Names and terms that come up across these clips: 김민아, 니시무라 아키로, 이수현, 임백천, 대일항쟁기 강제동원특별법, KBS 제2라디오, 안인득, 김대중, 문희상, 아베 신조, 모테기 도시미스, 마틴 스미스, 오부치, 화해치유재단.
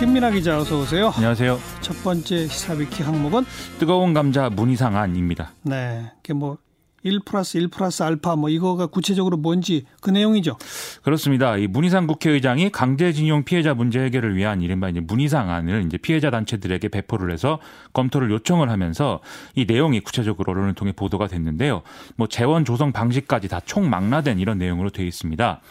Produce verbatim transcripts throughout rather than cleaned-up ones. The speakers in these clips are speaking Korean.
김민아 기자 어서 오세요. 안녕하세요. 첫 번째 시사위키 항목은 뜨거운 감자 문희상 안입니다. 네, 이게 뭐 일 플러스 일 플러스 알파 뭐 이거가 구체적으로 뭔지 그 내용이죠. 그렇습니다. 이 문희상 국회의장이 강제징용 피해자 문제 해결을 위한 이른바 이제 문희상안을 이제 피해자 단체들에게 배포를 해서 검토를 요청을 하면서 이 내용이 구체적으로 언론을 통해 보도가 됐는데요. 뭐 재원 조성 방식까지 다 총망라된 이런 내용으로 되어 있습니다.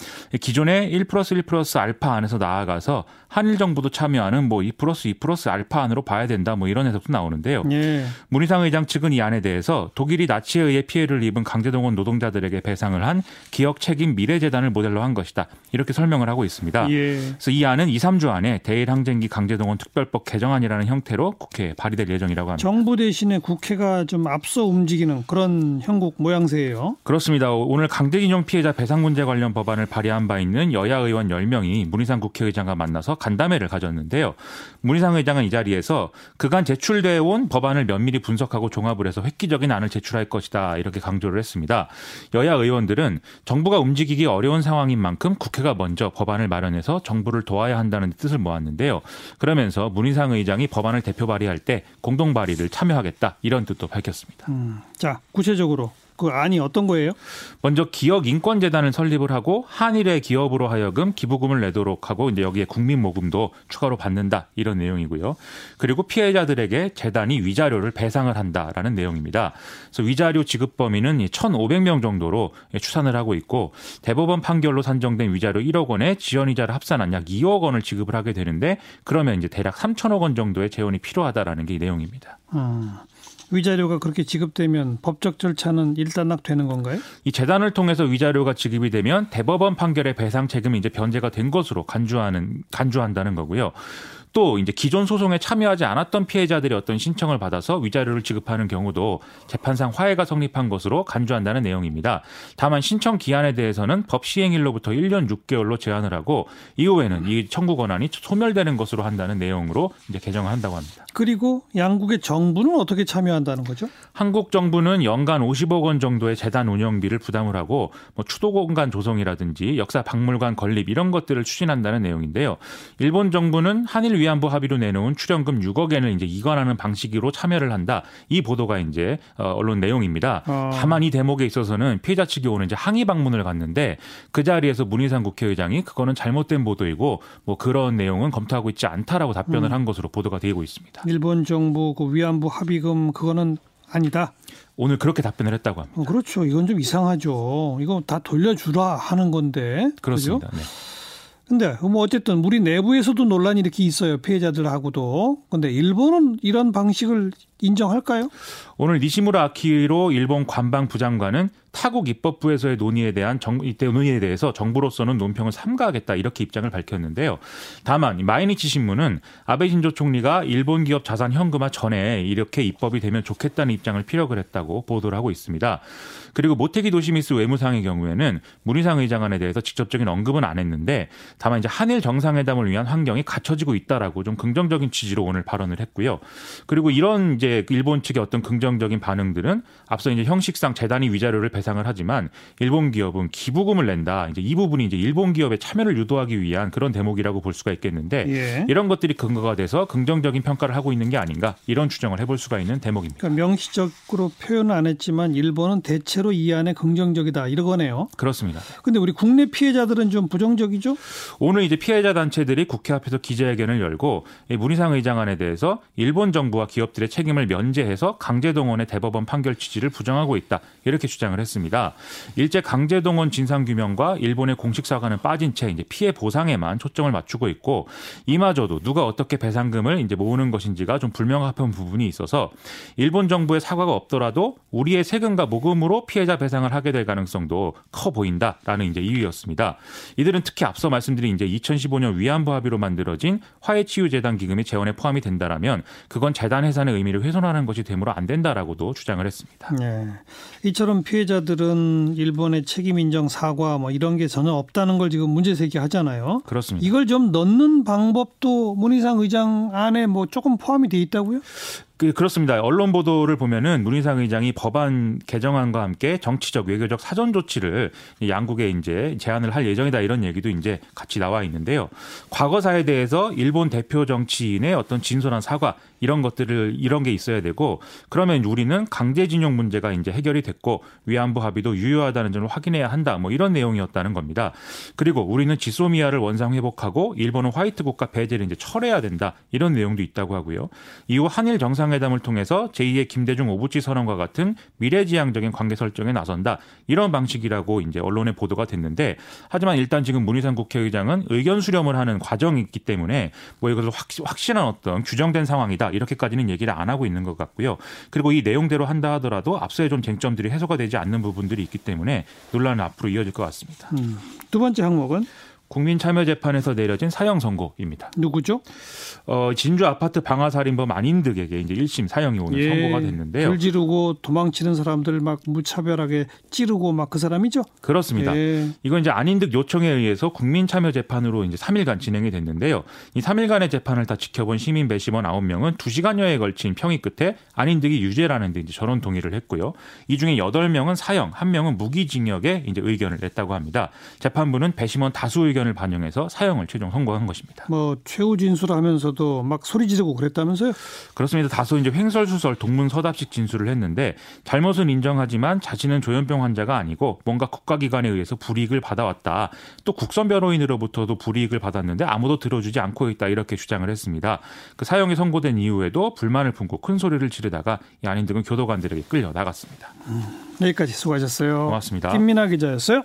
기존의 일 플러스 일 플러스 알파 안에서 나아가서 한일 정부도 참여하는 뭐 이 플러스 이 플러스 알파 안으로 봐야 된다 뭐 이런 해석도 나오는데요. 예. 문희상 의장 측은 이 안에 대해서 독일이 나치에 의해 피해를 입은 강제동원 노동자들에게 배상을 한 기억책임 미래재단을 모델로 한 것이다. 이렇게 설명을 하고 있습니다. 예. 그래서 이 안은 이, 삼 주 안에 대일항쟁기 강제동원특별법 개정안이라는 형태로 국회에 발의될 예정이라고 합니다. 정부 대신에 국회가 좀 앞서 움직이는 그런 형국 모양새예요. 그렇습니다. 오늘 강제징용 피해자 배상 문제 관련 법안을 발의한 바 있는 여야 의원 열 명이 문희상 국회의장과 만나서 간담회를 가졌는데요. 문희상 의장은 이 자리에서 그간 제출되어 온 법안을 면밀히 분석하고 종합을 해서 획기적인 안을 제출할 것이다. 이렇게 강조를 했습니다. 여야 의원들은 정부가 움직이기 어려운 상황인 만큼 국회가 먼저 법안을 마련해서 정부를 도와야 한다는 뜻을 모았는데요. 그러면서 문희상 의장이 법안을 대표 발의할 때 공동 발의를 참여하겠다 이런 뜻도 밝혔습니다. 음, 자, 구체적으로 그 안이 어떤 거예요? 먼저 기억인권재단을 설립을 하고 한일의 기업으로 하여금 기부금을 내도록 하고 이제 여기에 국민모금도 추가로 받는다 이런 내용이고요. 그리고 피해자들에게 재단이 위자료를 배상을 한다라는 내용입니다. 그래서 위자료 지급 범위는 천오백 명 정도로 추산을 하고 있고 대법원 판결로 산정된 위자료 일억 원에 지연이자를 합산한 약 이억 원을 지급을 하게 되는데 그러면 이제 대략 삼천억 원 정도의 재원이 필요하다라는 게 이 내용입니다. 음. 위자료가 그렇게 지급되면 법적 절차는 일단락되는 건가요? 이 재단을 통해서 위자료가 지급이 되면 대법원 판결의 배상 책임이 이제 변제가 된 것으로 간주하는 간주한다는 거고요. 또 이제 기존 소송에 참여하지 않았던 피해자들이 어떤 신청을 받아서 위자료를 지급하는 경우도 재판상 화해가 성립한 것으로 간주한다는 내용입니다. 다만 신청 기한에 대해서는 법 시행일로부터 일 년 육 개월로 제한을 하고 이후에는 이 청구 권한이 소멸되는 것으로 한다는 내용으로 이제 개정을 한다고 합니다. 그리고 양국의 정부는 어떻게 참여한다는 거죠? 한국 정부는 연간 오십억 원 정도의 재단 운영비를 부담을 하고 뭐 추도공간 조성이라든지 역사 박물관 건립 이런 것들을 추진한다는 내용인데요. 일본 정부는 한일 위안부 합의로 내놓은 출연금 육억 엔을 이제 이관하는 방식으로 참여를 한다. 이 보도가 이제 언론 내용입니다. 어. 다만 이 대목에 있어서는 피해자 측이 오늘 이제 항의 방문을 갔는데 그 자리에서 문희상 국회의장이 그거는 잘못된 보도이고 뭐 그런 내용은 검토하고 있지 않다라고 답변을 음. 한 것으로 보도가 되고 있습니다. 일본 정부 그 위안부 합의금 그거는 아니다. 오늘 그렇게 답변을 했다고 합니다. 어, 그렇죠. 이건 좀 이상하죠. 이거 다 돌려주라 하는 건데. 그렇습니다. 그렇죠? 네. 근데 뭐 어쨌든 우리 내부에서도 논란이 이렇게 있어요. 피해자들하고도. 근데 일본은 이런 방식을 인정할까요? 오늘 니시무라 아키로 일본 관방 부장관은 타국 입법부에서의 논의에 대한 정, 이때 논의에 대해서 정부로서는 논평을 삼가하겠다 이렇게 입장을 밝혔는데요. 다만 마이니치 신문은 아베 신조 총리가 일본 기업 자산 현금화 전에 이렇게 입법이 되면 좋겠다는 입장을 피력을 했다고 보도를 하고 있습니다. 그리고 모테기 도시미스 외무상의 경우에는 문희상 의장안에 대해서 직접적인 언급은 안 했는데 다만 이제 한일 정상회담을 위한 환경이 갖춰지고 있다라고 좀 긍정적인 취지로 오늘 발언을 했고요. 그리고 이런 이제 일본 측의 어떤 긍정적인 반응들은 앞서 이제 형식상 재단이 위자료를 배상을 하지만 일본 기업은 기부금을 낸다. 이제 이 부분이 이제 일본 기업의 참여를 유도하기 위한 그런 대목이라고 볼 수가 있겠는데 예. 이런 것들이 근거가 돼서 긍정적인 평가를 하고 있는 게 아닌가 이런 추정을 해볼 수가 있는 대목입니다. 그러니까 명시적으로 표현은 안 했지만 일본은 대체로 이 안에 긍정적이다 이러거네요. 그렇습니다. 그런데 우리 국내 피해자들은 좀 부정적이죠? 오늘 이제 피해자 단체들이 국회 앞에서 기자회견을 열고 문희상 의장안에 대해서 일본 정부와 기업들의 책임을 면제해서 강제동원의 대법원 판결 취지를 부정하고 있다. 이렇게 주장을 했습니다. 일제 강제동원 진상규명과 일본의 공식 사과는 빠진 채 이제 피해 보상에만 초점을 맞추고 있고 이마저도 누가 어떻게 배상금을 이제 모으는 것인지가 좀 불명확한 부분이 있어서 일본 정부의 사과가 없더라도 우리의 세금과 모금으로 피해자 배상을 하게 될 가능성도 커 보인다라는 이제 이유였습니다. 이들은 특히 앞서 말씀드린 이제 이천십오 년 위안부 합의로 만들어진 화해치유재단 기금이 재원에 포함이 된다라면 그건 재단 해산의 의미를 훼손하는 것이 되므로 안 된다라고도 주장을 했습니다. 네, 이처럼 피해자들은 일본의 책임 인정 사과 뭐 이런 게 전혀 없다는 걸 지금 문제 제기하잖아요. 그렇습니다. 이걸 좀 넣는 방법도 문희상 의장 안에 뭐 조금 포함이 돼 있다고요? 그렇습니다. 언론 보도를 보면은 문희상 의장이 법안 개정안과 함께 정치적, 외교적 사전 조치를 양국에 이제 제안을 할 예정이다, 이런 얘기도 이제 같이 나와 있는데요. 과거사에 대해서 일본 대표 정치인의 어떤 진솔한 사과, 이런 것들을, 이런 게 있어야 되고, 그러면 우리는 강제징용 문제가 이제 해결이 됐고 위안부 합의도 유효하다는 점을 확인해야 한다, 뭐 이런 내용이었다는 겁니다. 그리고 우리는 지소미아를 원상 회복하고 일본은 화이트 국가 배제를 이제 철회해야 된다, 이런 내용도 있다고 하고요. 이후 한일 정상회담을 통해서 제이의 김대중 오부치 선언과 같은 미래지향적인 관계 설정에 나선다, 이런 방식이라고 이제 언론의 보도가 됐는데, 하지만 일단 지금 문희상 국회의장은 의견 수렴을 하는 과정이 있기 때문에 뭐 이것을 확실한 어떤 규정된 상황이다, 이렇게까지는 얘기를 안 하고 있는 것 같고요. 그리고 이 내용대로 한다 하더라도 앞서의 좀 쟁점들이 해소가 되지 않는 부분들이 있기 때문에 논란은 앞으로 이어질 것 같습니다. 음. 두 번째 항목은? 국민참여재판에서 내려진 사형 선고입니다. 누구죠? 어, 진주 아파트 방화살인범 안인득에게 이제 일 심 사형이 오늘 예, 선고가 됐는데요. 불 지르고 도망치는 사람들 막 무차별하게 찌르고 막 그 사람이죠? 그렇습니다. 예. 이건 이제 안인득 요청에 의해서 국민참여재판으로 이제 삼 일간 진행이 됐는데요. 이 삼 일간의 재판을 다 지켜본 시민 배심원 아홉 명은 두 시간여에 걸친 평의 끝에 안인득이 유죄라는 데 이제 전원 동의를 했고요. 이 중에 여덟 명은 사형, 한 명은 무기징역에 이제 의견을 냈다고 합니다. 재판부는 배심원 다수 의견 을 반영해서 사형을 최종 선고한 것입니다. 뭐 최후 진술하면서도 막 소리 지르고 그랬다면서요? 그렇습니다. 다소 이제 횡설수설, 동문서답식 진술을 했는데, 잘못은 인정하지만 자신은 조현병 환자가 아니고 뭔가 국가기관에 의해서 불이익을 받아왔다. 또 국선 변호인으로부터도 불이익을 받았는데 아무도 들어주지 않고 있다, 이렇게 주장을 했습니다. 그 사형이 선고된 이후에도 불만을 품고 큰 소리를 지르다가 안인득은 교도관들에게 끌려 나갔습니다. 음, 여기까지 수고하셨어요. 고맙습니다. 김민아 기자였어요.